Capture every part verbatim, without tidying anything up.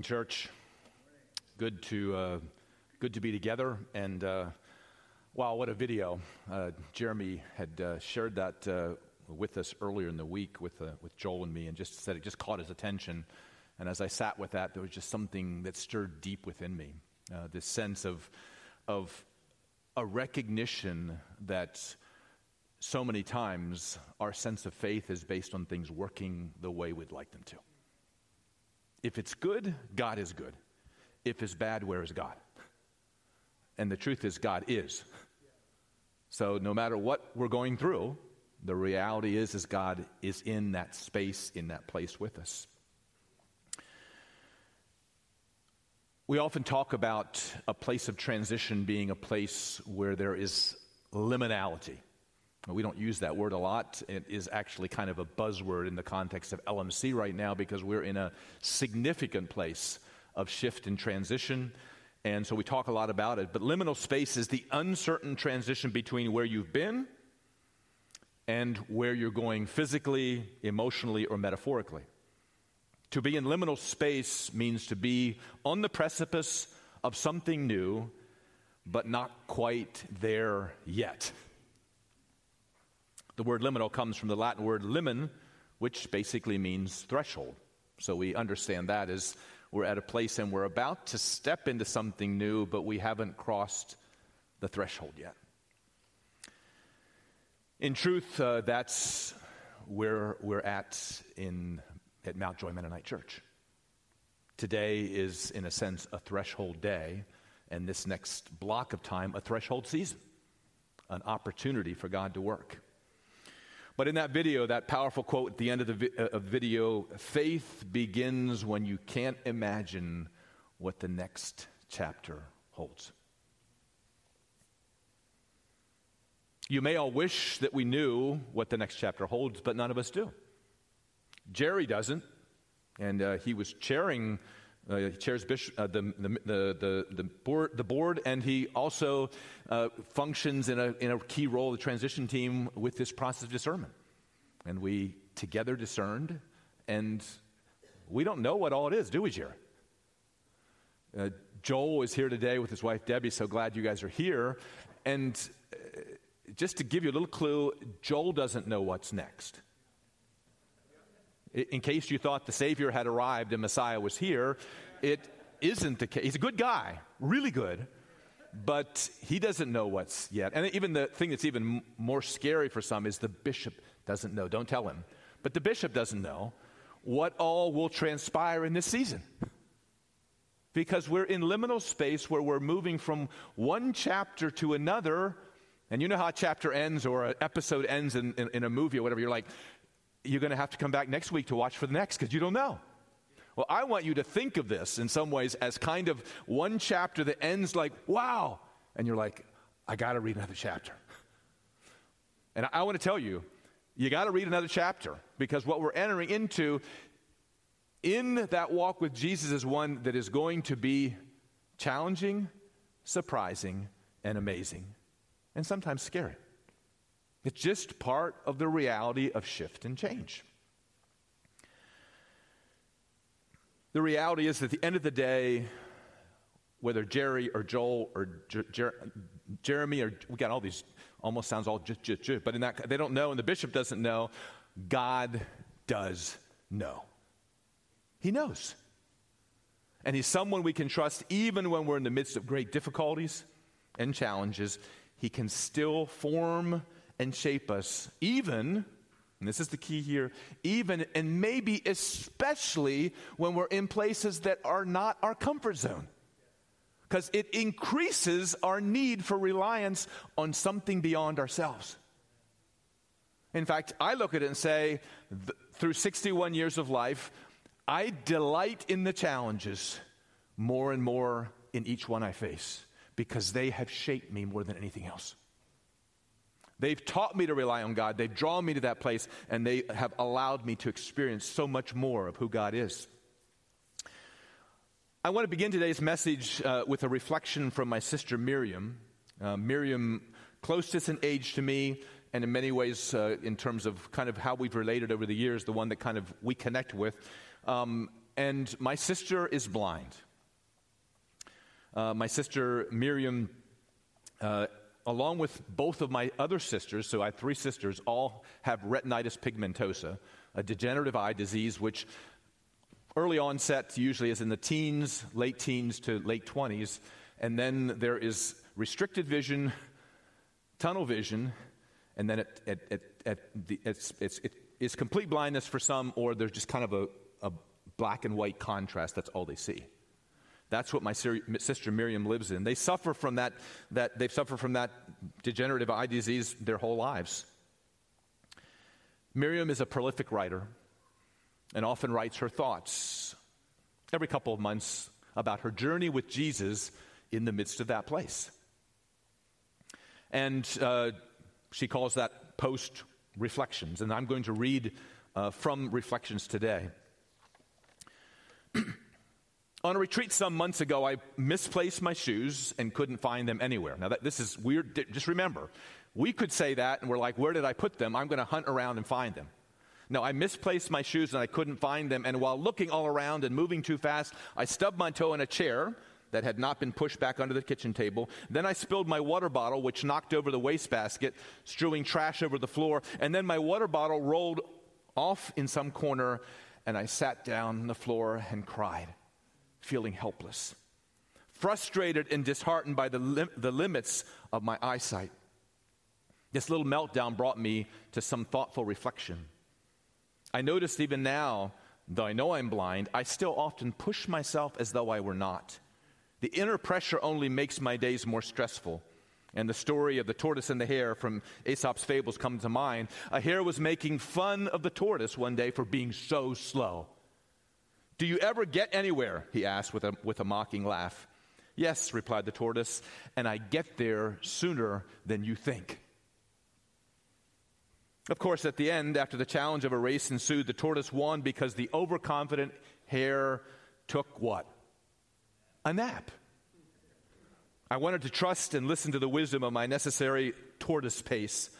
Morning, church. Good to uh, good to be together. And uh, wow, what a video! Uh, Jeremy had uh, shared that uh, with us earlier in the week with uh, with Joel and me, and just said it just caught his attention. And as I sat with that, there was just something that stirred deep within me. Uh, this sense of of a recognition that so many times our sense of faith is based on things working the way we'd like them to. If it's good, God is good. If it's bad, where is God? And the truth is, God is. So no matter what we're going through, the reality is, is God is in that space, in that place with us. We often talk about a place of transition being a place where there is liminality. We don't use that word a lot. It is actually kind of a buzzword in the context of L M C right now because we're in a significant place of shift and transition, and so we talk a lot about it. But liminal space is the uncertain transition between where you've been and where you're going physically, emotionally, or metaphorically. To be in liminal space means to be on the precipice of something new, but not quite there yet. The word liminal comes from the Latin word limen, which basically means threshold. So we understand that as we're at a place and we're about to step into something new, but we haven't crossed the threshold yet. In truth, uh, that's where we're at in at Mount Joy Mennonite Church. Today is, in a sense, a threshold day, and this next block of time, a threshold season, an opportunity for God to work. But in that video, that powerful quote at the end of the vi- uh, video, faith begins when you can't imagine what the next chapter holds. You may all wish that we knew what the next chapter holds, but none of us do. Jerry doesn't, and uh, he was chairing, uh, he chairs Bishop, uh, the, the, the, the, board, the board, and he also uh, functions in a, in a key role, the transition team, with this process of discernment. And we together discerned, and we don't know what all it is, do we, Jerry? Uh, Joel is here today with his wife, Debbie, so glad you guys are here. And uh, just to give you a little clue, Joel doesn't know what's next. In case you thought the Savior had arrived and Messiah was here, it isn't the case. He's a good guy, really good, but he doesn't know what's yet. And even the thing that's even more scary for some is the bishop doesn't know. Don't tell him. But the bishop doesn't know what all will transpire in this season. Because we're in liminal space where we're moving from one chapter to another. And you know how a chapter ends or an episode ends in, in, in a movie or whatever. You're like, you're going to have to come back next week to watch for the next because you don't know. Well, I want you to think of this in some ways as kind of one chapter that ends like, wow. And you're like, I got to read another chapter. And I want to tell you, you got to read another chapter because what we're entering into in that walk with Jesus is one that is going to be challenging, surprising, and amazing, and sometimes scary. It's just part of the reality of shift and change. The reality is that at the end of the day, whether Jerry or Joel or Jer- Jer- Jeremy or we got all these, almost sounds all j- j- j- but in that they don't know and the bishop doesn't know. God does know. He knows. And he's someone we can trust even when we're in the midst of great difficulties and challenges. He can still form and shape us, even, and this is the key here, even and maybe especially when we're in places that are not our comfort zone. Because it increases our need for reliance on something beyond ourselves. In fact, I look at it and say, th- through sixty-one years of life, I delight in the challenges more and more in each one I face because they have shaped me more than anything else. They've taught me to rely on God. They've drawn me to that place, and they have allowed me to experience so much more of who God is. I want to begin today's message uh, with a reflection from my sister Miriam. Uh, Miriam, closest in age to me, and in many ways, uh, in terms of kind of how we've related over the years, the one that kind of we connect with. Um, and my sister is blind. Uh, my sister Miriam, uh, along with both of my other sisters, so I have three sisters, all have retinitis pigmentosa, a degenerative eye disease which early onset usually is in the teens, late teens to late twenties, and then there is restricted vision, tunnel vision, and then at, at, at, at the, it's, it's, it, it's complete blindness for some, or there's just kind of a, a black and white contrast. That's all they see. That's what my seri- sister Miriam lives in. They suffer from that, that, they've suffered from that degenerative eye disease their whole lives. Miriam is a prolific writer and often writes her thoughts every couple of months about her journey with Jesus in the midst of that place. And uh, she calls that post-reflections, and I'm going to read uh, from Reflections today. On a retreat some months ago, I misplaced my shoes and couldn't find them anywhere. Now, that, this is weird. Just remember, we could say that, and we're like, where did I put them? I'm going to hunt around and find them. No, I misplaced my shoes, and I couldn't find them, and while looking all around and moving too fast, I stubbed my toe in a chair that had not been pushed back under the kitchen table. Then I spilled my water bottle, which knocked over the wastebasket, strewing trash over the floor, and then my water bottle rolled off in some corner, and I sat down on the floor and cried, feeling helpless, frustrated and disheartened by the lim- the limits of my eyesight. This little meltdown brought me to some thoughtful reflection. I noticed even now, though I know I'm blind, I still often push myself as though I were not. The inner pressure only makes my days more stressful. And the story of the tortoise and the hare from Aesop's Fables comes to mind. A hare was making fun of the tortoise one day for being so slow. "Do you ever get anywhere?" he asked with a, with a mocking laugh. "Yes," replied the tortoise, "and I get there sooner than you think." Of course, at the end, after the challenge of a race ensued, the tortoise won because the overconfident hare took what? A nap. I wanted to trust and listen to the wisdom of my necessary tortoise pace,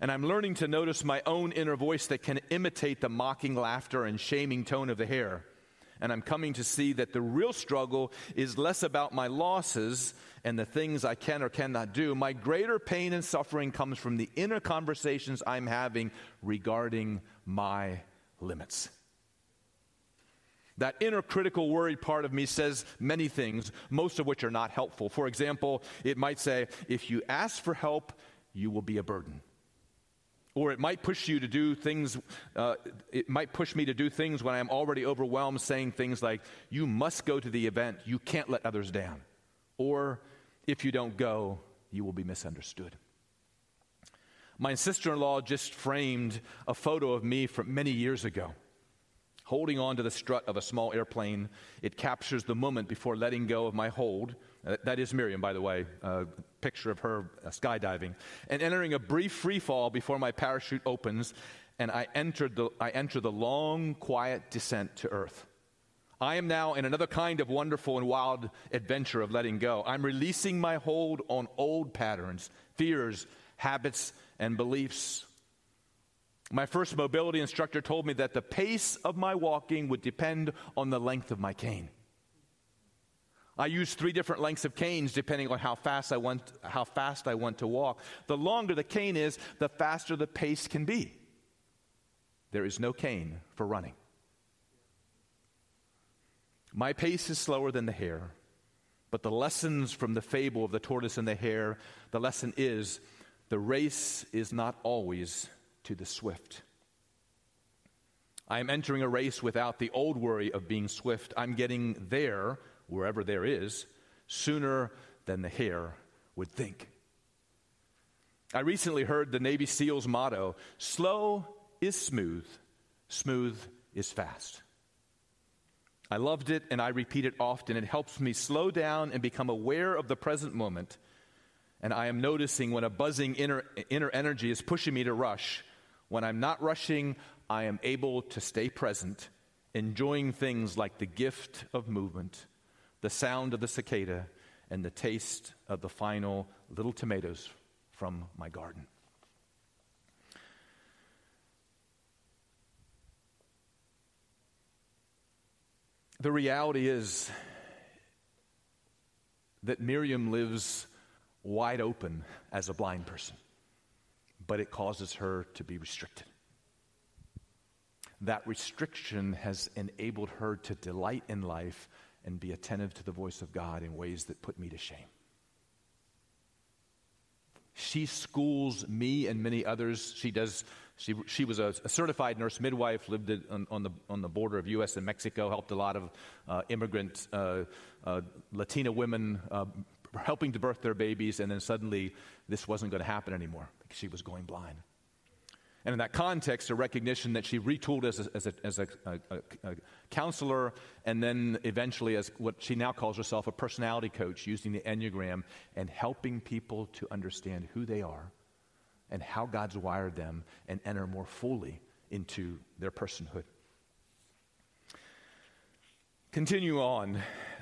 and I'm learning to notice my own inner voice that can imitate the mocking laughter and shaming tone of the hare. And I'm coming to see that the real struggle is less about my losses and the things I can or cannot do. My greater pain and suffering comes from the inner conversations I'm having regarding my limits. That inner critical, worried part of me says many things, most of which are not helpful. For example, it might say, if you ask for help, you will be a burden. Or it might push you to do things, uh, it might push me to do things when I'm already overwhelmed, saying things like, you must go to the event, you can't let others down. Or, if you don't go, you will be misunderstood. My sister-in-law just framed a photo of me from many years ago. Holding on to the strut of a small airplane, it captures the moment before letting go of my hold. That is Miriam, by the way, a picture of her skydiving. And entering a brief free fall before my parachute opens, and I entered the, I enter the long, quiet descent to earth. I am now in another kind of wonderful and wild adventure of letting go. I'm releasing my hold on old patterns, fears, habits, and beliefs. My first mobility instructor told me that the pace of my walking would depend on the length of my cane. I used three different lengths of canes depending on how fast I want how fast I want to walk. The longer the cane is, the faster the pace can be. There is no cane for running. My pace is slower than the hare, but the lessons from the fable of the tortoise and the hare, the lesson is the race is not always to the swift. I am entering a race without the old worry of being swift. I'm getting there, wherever there is, sooner than the hare would think. I recently heard the Navy SEALs' motto, slow is smooth, smooth is fast. I loved it and I repeat it often. It helps me slow down and become aware of the present moment. And I am noticing when a buzzing inner, inner energy is pushing me to rush. When I'm not rushing, I am able to stay present, enjoying things like the gift of movement, the sound of the cicada, and the taste of the final little tomatoes from my garden. The reality is that Miriam lives wide open as a blind person, but it causes her to be restricted. That restriction has enabled her to delight in life and be attentive to the voice of God in ways that put me to shame. She schools me and many others. She does. She she was a, a certified nurse midwife, lived on, on the on the border of U S and Mexico, helped a lot of uh, immigrant uh, uh, Latina women uh, helping to birth their babies, and then suddenly this wasn't going to happen anymore because she was going blind. And in that context, a recognition that she retooled as a, as, a, as a, a, a counselor, and then eventually as what she now calls herself a personality coach, using the Enneagram and helping people to understand who they are and how God's wired them and enter more fully into their personhood. Continue on.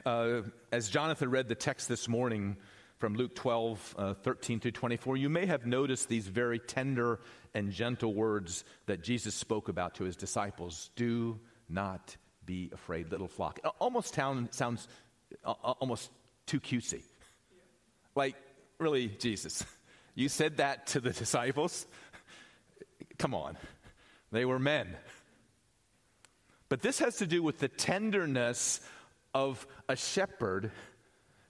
Uh, as Jonathan read the text this morning from Luke twelve, uh, thirteen through twenty-four, you may have noticed these very tender and gentle words that Jesus spoke about to his disciples. Do not be afraid, little flock. It almost sound, sounds uh, almost too cutesy. Like, really, Jesus, you said that to the disciples? Come on. They were men. But this has to do with the tenderness of a shepherd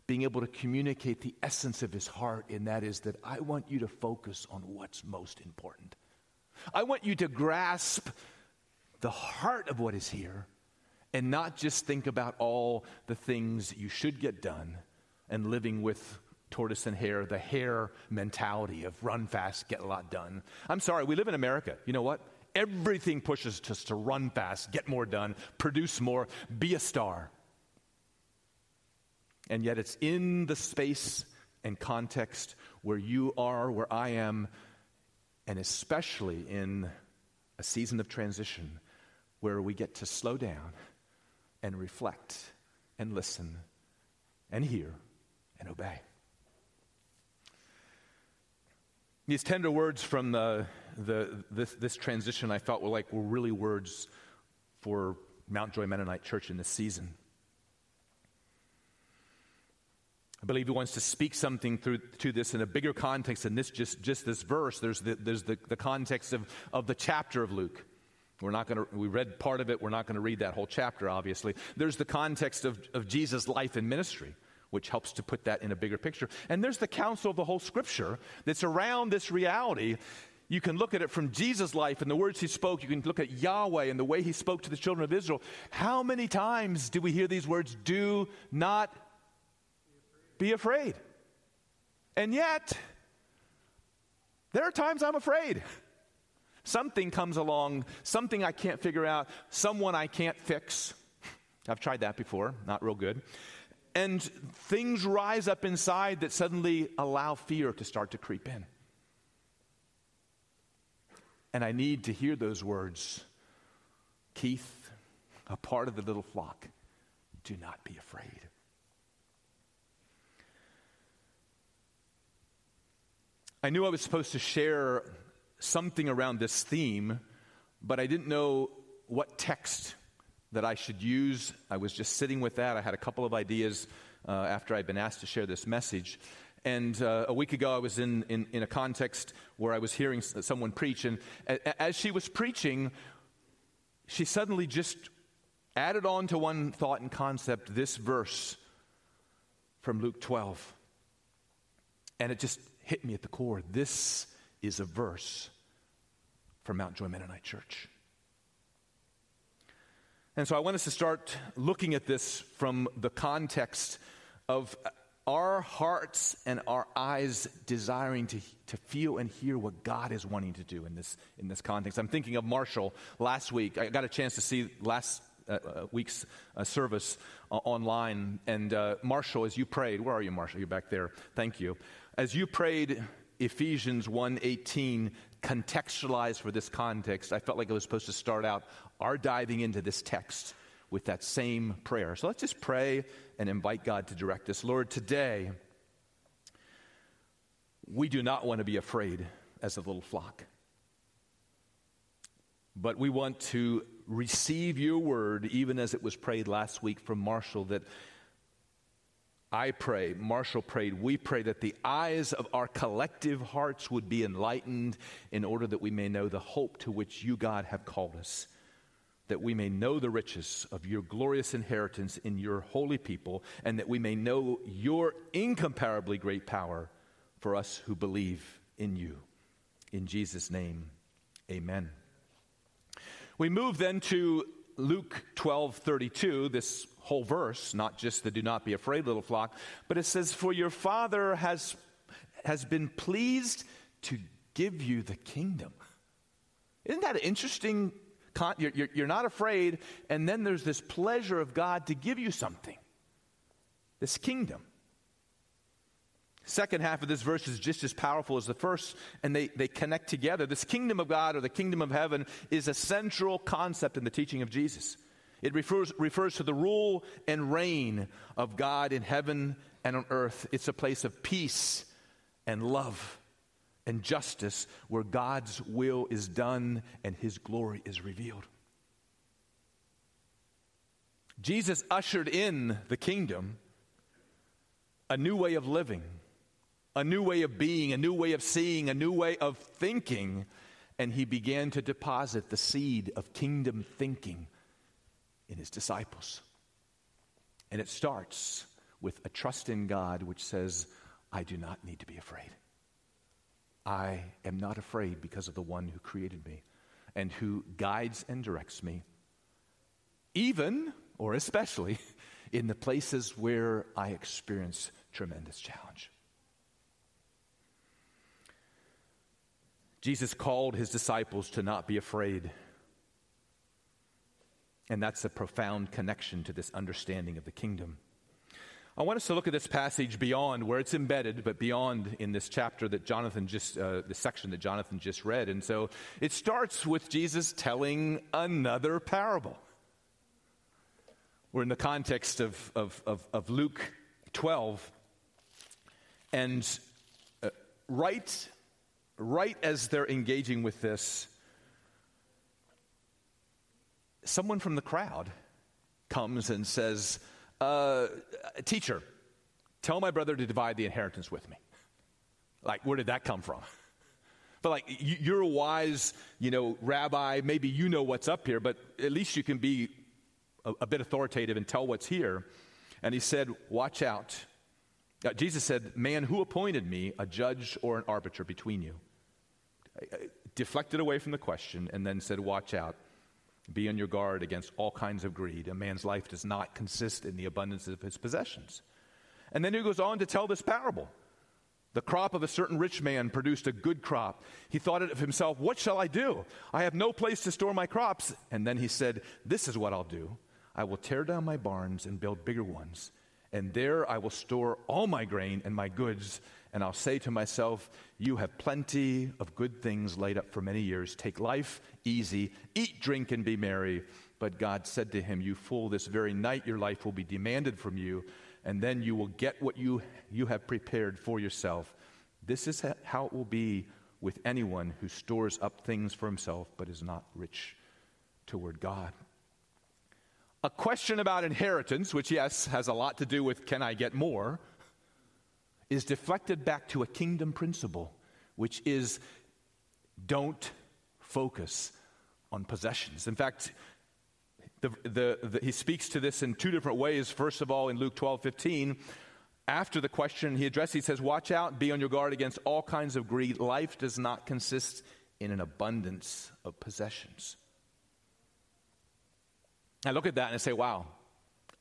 being able to communicate the essence of his heart, and that is that I want you to focus on what's most important. I want you to grasp the heart of what is here and not just think about all the things you should get done and living with tortoise and hare, the hare mentality of run fast, get a lot done. I'm sorry, we live in America. You know what? Everything pushes us to run fast, get more done, produce more, be a star. And yet it's in the space and context where you are, where I am, and especially in a season of transition where we get to slow down and reflect and listen and hear and obey. These tender words from the, the this, this transition I thought were like were really words for Mount Joy Mennonite Church in this season. I believe he wants to speak something through to this in a bigger context than this, just, just this verse. There's the, there's the, the context of, of the chapter of Luke. We're not going to, we read part of it. We're not going to read that whole chapter, obviously. There's the context of, of Jesus' life and ministry, which helps to put that in a bigger picture. And there's the counsel of the whole scripture that's around this reality. You can look at it from Jesus' life and the words he spoke. You can look at Yahweh and the way he spoke to the children of Israel. How many times do we hear these words? Do not be afraid. And yet, there are times I'm afraid. Something comes along, something I can't figure out, someone I can't fix. I've tried that before, not real good. And things rise up inside that suddenly allow fear to start to creep in. And I need to hear those words. Keith, a part of the little flock, do not be afraid. I knew I was supposed to share something around this theme, but I didn't know what text that I should use. I was just sitting with that. I had a couple of ideas uh, after I'd been asked to share this message. And uh, a week ago, I was in, in, in a context where I was hearing someone preach. And as she was preaching, she suddenly just added on to one thought and concept this verse from Luke twelve. And it just hit me at the core. This is a verse from Mount Joy Mennonite Church. And so I want us to start looking at this from the context of our hearts and our eyes desiring to, to feel and hear what God is wanting to do in this, in this context. I'm thinking of Marshall last week. I got a chance to see last uh, week's uh, service uh, online. And uh, Marshall, as you prayed, where are you, Marshall? You're back there. Thank you. As you prayed Ephesians one eighteen, contextualized for this context, I felt like I was supposed to start out our diving into this text with that same prayer. So let's just pray and invite God to direct us. Lord, today, we do not want to be afraid as a little flock, but we want to receive your word, even as it was prayed last week from Marshall, that I pray, Marshall prayed, we pray that the eyes of our collective hearts would be enlightened in order that we may know the hope to which you, God, have called us, that we may know the riches of your glorious inheritance in your holy people, and that we may know your incomparably great power for us who believe in you. In Jesus' name, amen. We move then to Luke twelve thirty-two, this whole verse, not just the do not be afraid, little flock, but it says, for your Father has has been pleased to give you the kingdom. Isn't that an interesting? Con- you're, you're, you're not afraid, and then there's this pleasure of God to give you something, this kingdom. Second half of this verse is just as powerful as the first, and they, they connect together. This kingdom of God, or the kingdom of heaven, is a central concept in the teaching of Jesus. It refers, refers to the rule and reign of God in heaven and on earth. It's a place of peace and love and justice where God's will is done and his glory is revealed. Jesus ushered in the kingdom, a new way of living, a new way of being, a new way of seeing, a new way of thinking. And he began to deposit the seed of kingdom thinking in his disciples. And it starts with a trust in God which says, I do not need to be afraid. I am not afraid because of the one who created me and who guides and directs me, even or especially in the places where I experience tremendous challenge. Jesus called his disciples to not be afraid. And that's a profound connection to this understanding of the kingdom. I want us to look at this passage beyond where it's embedded, but beyond in this chapter that Jonathan just, uh, the section that Jonathan just read. And so it starts with Jesus telling another parable. We're in the context of, of, of, of Luke twelve. And uh, right... Right as they're engaging with this, someone from the crowd comes and says, uh, teacher, tell my brother to divide the inheritance with me. Like, where did that come from? But like, you're a wise, you know, rabbi. Maybe you know what's up here, but at least you can be a, a bit authoritative and tell what's here. And he said, watch out. Now, Jesus said, man, who appointed me a judge or an arbiter between you? I, I deflected away from the question and then said, watch out. Be on your guard against all kinds of greed. A man's life does not consist in the abundance of his possessions. And then he goes on to tell this parable. The crop of a certain rich man produced a good crop. He thought of himself, what shall I do? I have no place to store my crops. And then he said, this is what I'll do. I will tear down my barns and build bigger ones. And there I will store all my grain and my goods, and I'll say to myself, you have plenty of good things laid up for many years. Take life easy, eat, drink, and be merry. But God said to him, you fool, this very night your life will be demanded from you, and then you will get what you, you have prepared for yourself. This is how it will be with anyone who stores up things for himself but is not rich toward God. A question about inheritance, which, yes, has a lot to do with can I get more, is deflected back to a kingdom principle, which is don't focus on possessions. In fact, the, the, the, he speaks to this in two different ways. First of all, in Luke twelve fifteen, after the question he addressed, he says, watch out, be on your guard against all kinds of greed. Life does not consist in an abundance of possessions. I look at that and I say, wow,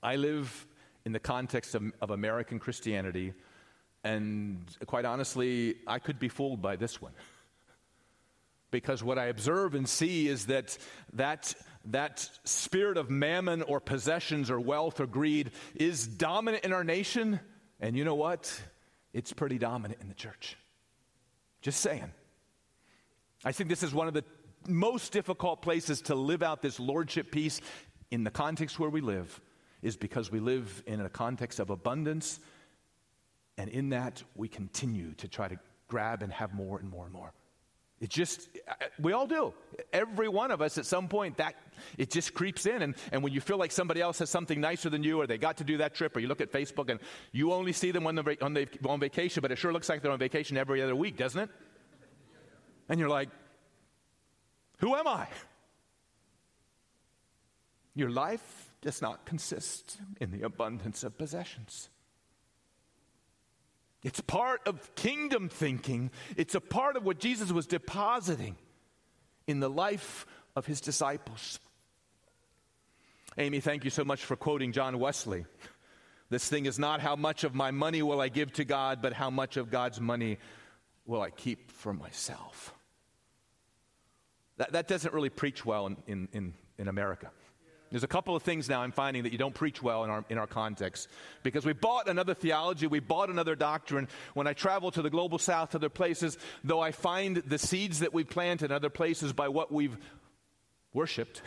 I live in the context of, of American Christianity, and quite honestly, I could be fooled by this one. Because what I observe and see is that that, that spirit of mammon or possessions or wealth or greed is dominant in our nation, and you know what? It's pretty dominant in the church. Just saying. I think this is one of the most difficult places to live out this lordship piece in the context where we live, is because we live in a context of abundance, and in that we continue to try to grab and have more and more and more. It just, we all do. Every one of us at some point, that it just creeps in. And, and when you feel like somebody else has something nicer than you, or they got to do that trip, or you look at Facebook and you only see them when they're on, the, on vacation, but it sure looks like they're on vacation every other week, doesn't it? And you're like, who am I? Your life does not consist in the abundance of possessions. It's part of kingdom thinking. It's a part of what Jesus was depositing in the life of his disciples. Amy, thank you so much for quoting John Wesley. This thing is not how much of my money will I give to God, but how much of God's money will I keep for myself. That, that doesn't really preach well in, in, in, in America. There's a couple of things now I'm finding that you don't preach well in our in our context, because we bought another theology, we bought another doctrine. When I travel to the global south, other places, though I find the seeds that we plant in other places by what we've worshipped,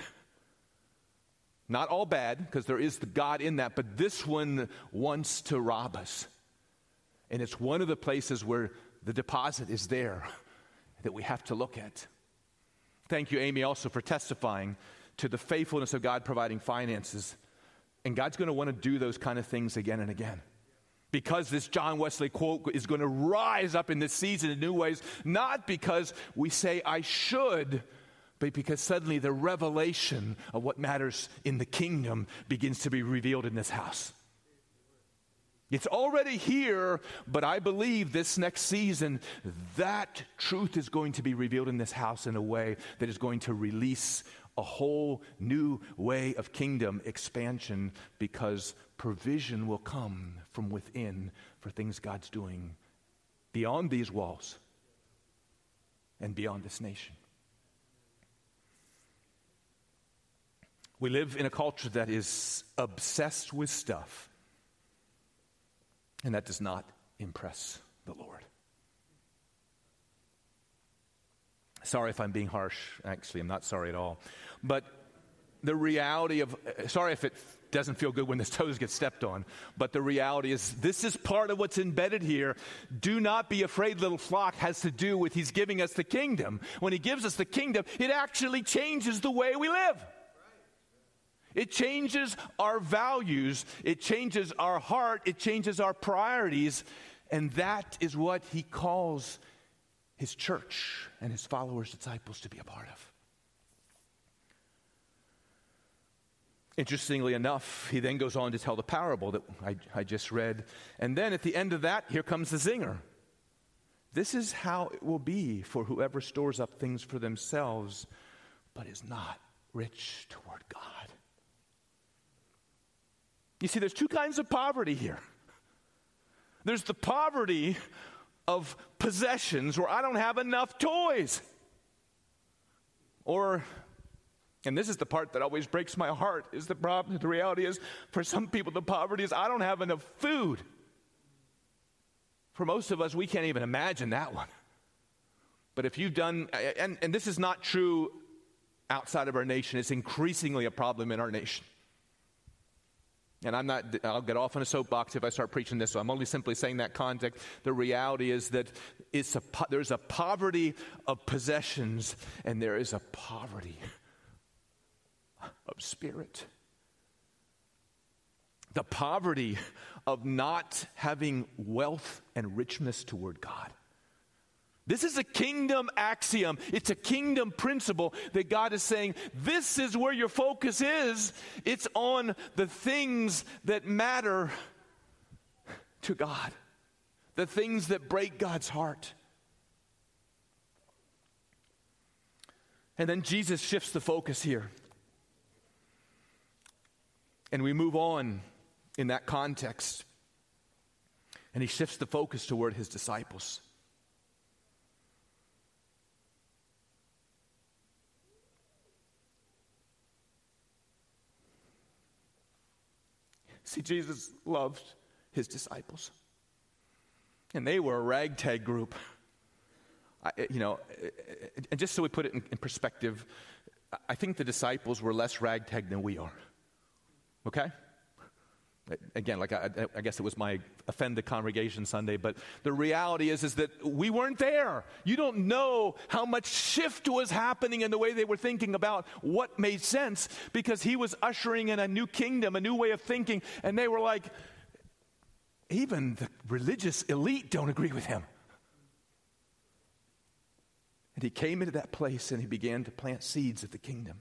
not all bad, because there is the God in that, but this one wants to rob us. And it's one of the places where the deposit is there that we have to look at. Thank you, Amy, also for testifying to the faithfulness of God providing finances. And God's going to want to do those kind of things again and again, because this John Wesley quote is going to rise up in this season in new ways, not because we say, I should, but because suddenly the revelation of what matters in the kingdom begins to be revealed in this house. It's already here, but I believe this next season, that truth is going to be revealed in this house in a way that is going to release a whole new way of kingdom expansion, because provision will come from within for things God's doing beyond these walls and beyond this nation. We live in a culture that is obsessed with stuff, and that does not impress the Lord. Sorry if I'm being harsh. Actually, I'm not sorry at all. But the reality of, sorry if it doesn't feel good when the toes get stepped on, but the reality is this is part of what's embedded here. Do not be afraid, little flock, has to do with he's giving us the kingdom. When he gives us the kingdom, it actually changes the way we live. It changes our values. It changes our heart. It changes our priorities. And that is what he calls his church and his followers, disciples, to be a part of. Interestingly enough, he then goes on to tell the parable that I, I just read. And then at the end of that, here comes the zinger. This is how it will be for whoever stores up things for themselves, but is not rich toward God. You see, there's two kinds of poverty here. There's the poverty of possessions, where I don't have enough toys. Or, and this is the part that always breaks my heart, is the problem, the reality is, for some people the poverty is, I don't have enough food. For most of us, we can't even imagine that one. But if you've done, and, and this is not true outside of our nation, it's increasingly a problem in our nation. And I'm not, I'll get off on a soapbox if I start preaching this, so I'm only simply saying that context. The reality is that it's a, there's a poverty of possessions, and there is a poverty of spirit. The poverty of not having wealth and richness toward God. This is a kingdom axiom. It's a kingdom principle that God is saying, this is where your focus is. It's on the things that matter to God, the things that break God's heart. And then Jesus shifts the focus here. And we move on in that context. And he shifts the focus toward his disciples. See, Jesus loved his disciples. And they were a ragtag group. I, you know, and just so we put it in, in perspective, I think the disciples were less ragtag than we are. Okay? Again, like I, I guess it was my offend the congregation Sunday, but the reality is, is that we weren't there. You don't know how much shift was happening in the way they were thinking about what made sense, because he was ushering in a new kingdom, a new way of thinking, and they were like, even the religious elite don't agree with him. And he came into that place and he began to plant seeds of the kingdom.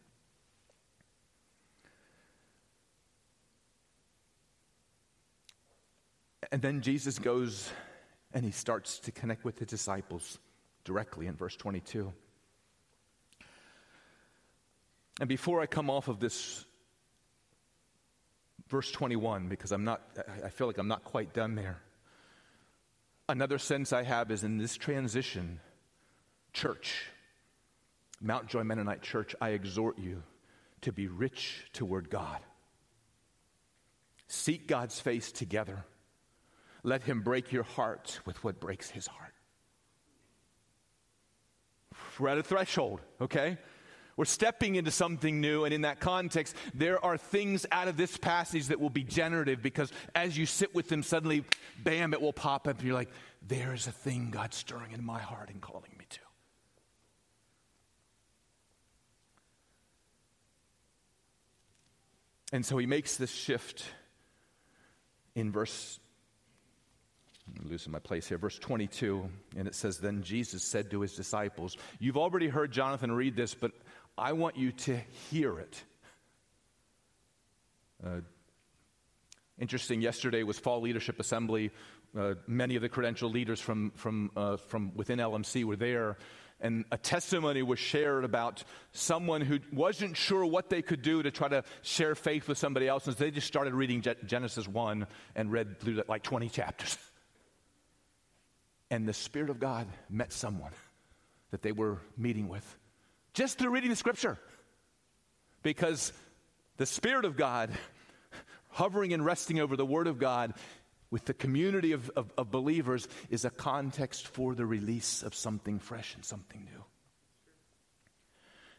And then Jesus goes and he starts to connect with the disciples directly in verse twenty-two. And before I come off of this verse twenty-one, because I'm not, I feel like I'm not quite done there. Another sense I have is in this transition, church, Mount Joy Mennonite Church, I exhort you to be rich toward God. Seek God's face together. Let him break your heart with what breaks his heart. We're at a threshold, okay? We're stepping into something new, and in that context, there are things out of this passage that will be generative, because as you sit with them, suddenly, bam, it will pop up, and you're like, there's a thing God's stirring in my heart and calling me to. And so he makes this shift in verse, I'm losing my place here, verse twenty-two, and it says, then Jesus said to his disciples, you've already heard Jonathan read this, but I want you to hear it. Uh, interesting, yesterday was Fall Leadership Assembly. Uh, many of the credentialed leaders from, from, uh, from within L M C were there, and a testimony was shared about someone who wasn't sure what they could do to try to share faith with somebody else, and so they just started reading Genesis one and read through that, like twenty chapters. And the Spirit of God met someone that they were meeting with just through reading the Scripture. Because the Spirit of God hovering and resting over the Word of God with the community of, of, of believers is a context for the release of something fresh and something new.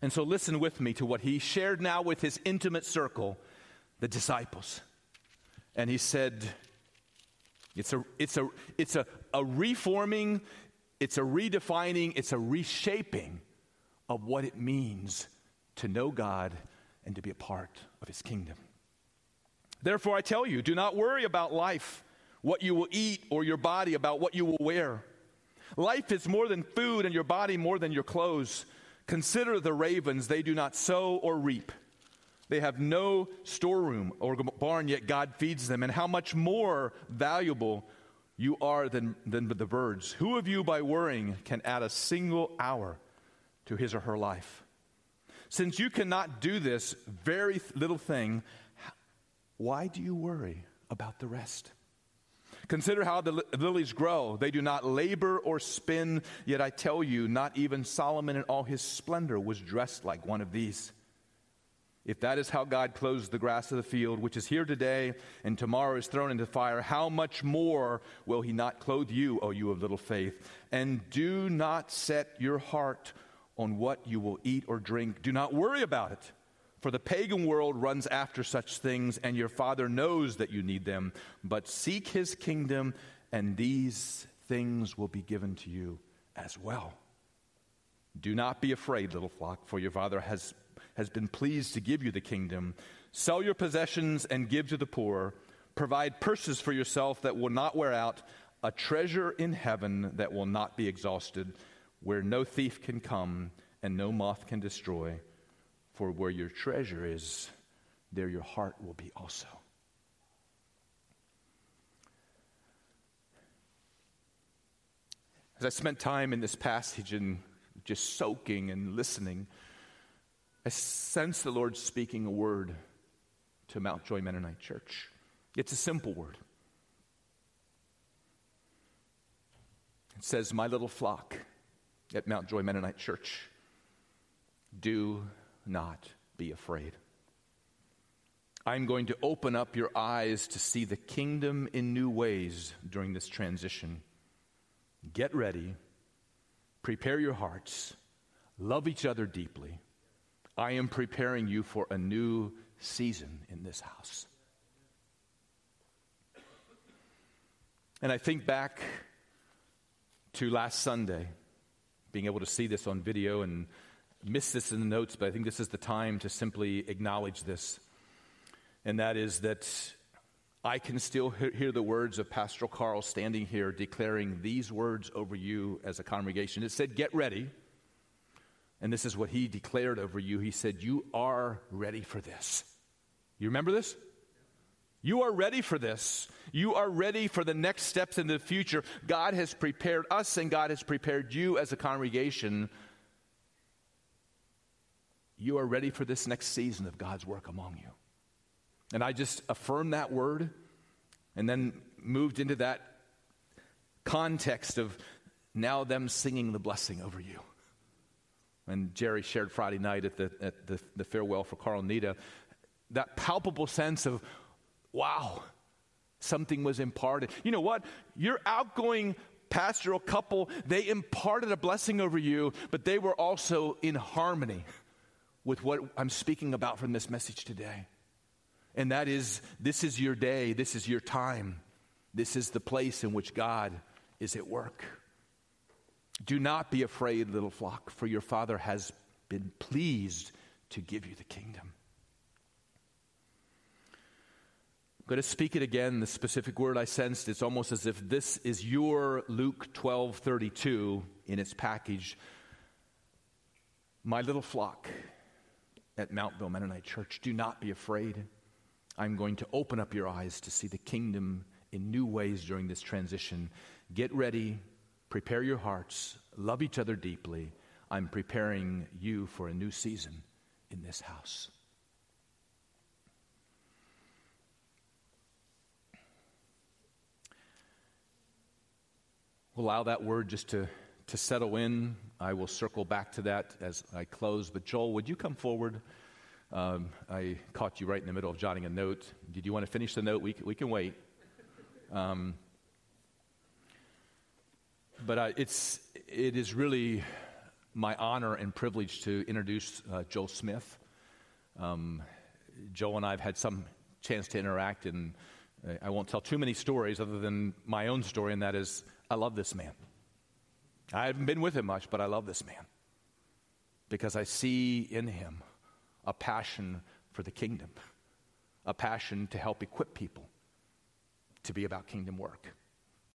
And so listen with me to what he shared now with his intimate circle, the disciples. And he said, It's a it's a it's a, a reforming, it's a redefining, it's a reshaping of what it means to know God and to be a part of his kingdom. Therefore I tell you, do not worry about life, what you will eat, or your body about what you will wear. Life is more than food, and your body more than your clothes. Consider the ravens, they do not sow or reap. They have no storeroom or barn, yet God feeds them. And how much more valuable you are than, than the birds. Who of you, by worrying, can add a single hour to his or her life? Since you cannot do this very little thing, why do you worry about the rest? Consider how the li- lilies grow. They do not labor or spin, yet I tell you, not even Solomon in all his splendor was dressed like one of these. If that is how God clothes the grass of the field, which is here today and tomorrow is thrown into fire, how much more will he not clothe you, O you of little faith? And do not set your heart on what you will eat or drink. Do not worry about it, for the pagan world runs after such things, and your Father knows that you need them. But seek his kingdom, and these things will be given to you as well. Do not be afraid, little flock, for your Father has has been pleased to give you the kingdom. Sell your possessions and give to the poor. Provide purses for yourself that will not wear out, a treasure in heaven that will not be exhausted, where no thief can come and no moth can destroy. For where your treasure is, there your heart will be also. As I spent time in this passage and just soaking and listening, I sense the Lord speaking a word to Mount Joy Mennonite Church. It's a simple word. It says, my little flock at Mount Joy Mennonite Church, do not be afraid. I'm going to open up your eyes to see the kingdom in new ways during this transition. Get ready, prepare your hearts, love each other deeply. I am preparing you for a new season in this house. And I think back to last Sunday, being able to see this on video and miss this in the notes, but I think this is the time to simply acknowledge this. And that is that I can still hear the words of Pastor Carl standing here declaring these words over you as a congregation. It said, get ready. And this is what he declared over you. He said, you are ready for this. You remember this? You are ready for this. You are ready for the next steps in the future. God has prepared us and God has prepared you as a congregation. You are ready for this next season of God's work among you. And I just affirmed that word and then moved into that context of now them singing the blessing over you. And Jerry shared Friday night at the at the, the farewell for Carl and Nita, that palpable sense of, wow, something was imparted. You know what? Your outgoing pastoral couple, they imparted a blessing over you, but they were also in harmony with what I'm speaking about from this message today. And that is, this is your day. This is your time. This is the place in which God is at work. Do not be afraid, little flock, for your Father has been pleased to give you the kingdom. I'm going to speak it again, the specific word I sensed. It's almost as if this is your Luke twelve thirty-two in its package. My little flock at Mount Joy Mennonite Church, do not be afraid. I'm going to open up your eyes to see the kingdom in new ways during this transition. Get ready, prepare your hearts, love each other deeply. I'm preparing you for a new season in this house. Allow that word just to, to settle in. I will circle back to that as I close. But Joel, would you come forward? Um, I caught you right in the middle of jotting a note. Did you want to finish the note? We we can wait. Um, but uh, it's it is really my honor and privilege to introduce uh, Joel Smith. Um, Joel and I have had some chance to interact, and I won't tell too many stories other than my own story, and that is, I love this man. I haven't been with him much, but I love this man because I see in him a passion for the kingdom, a passion to help equip people to be about kingdom work.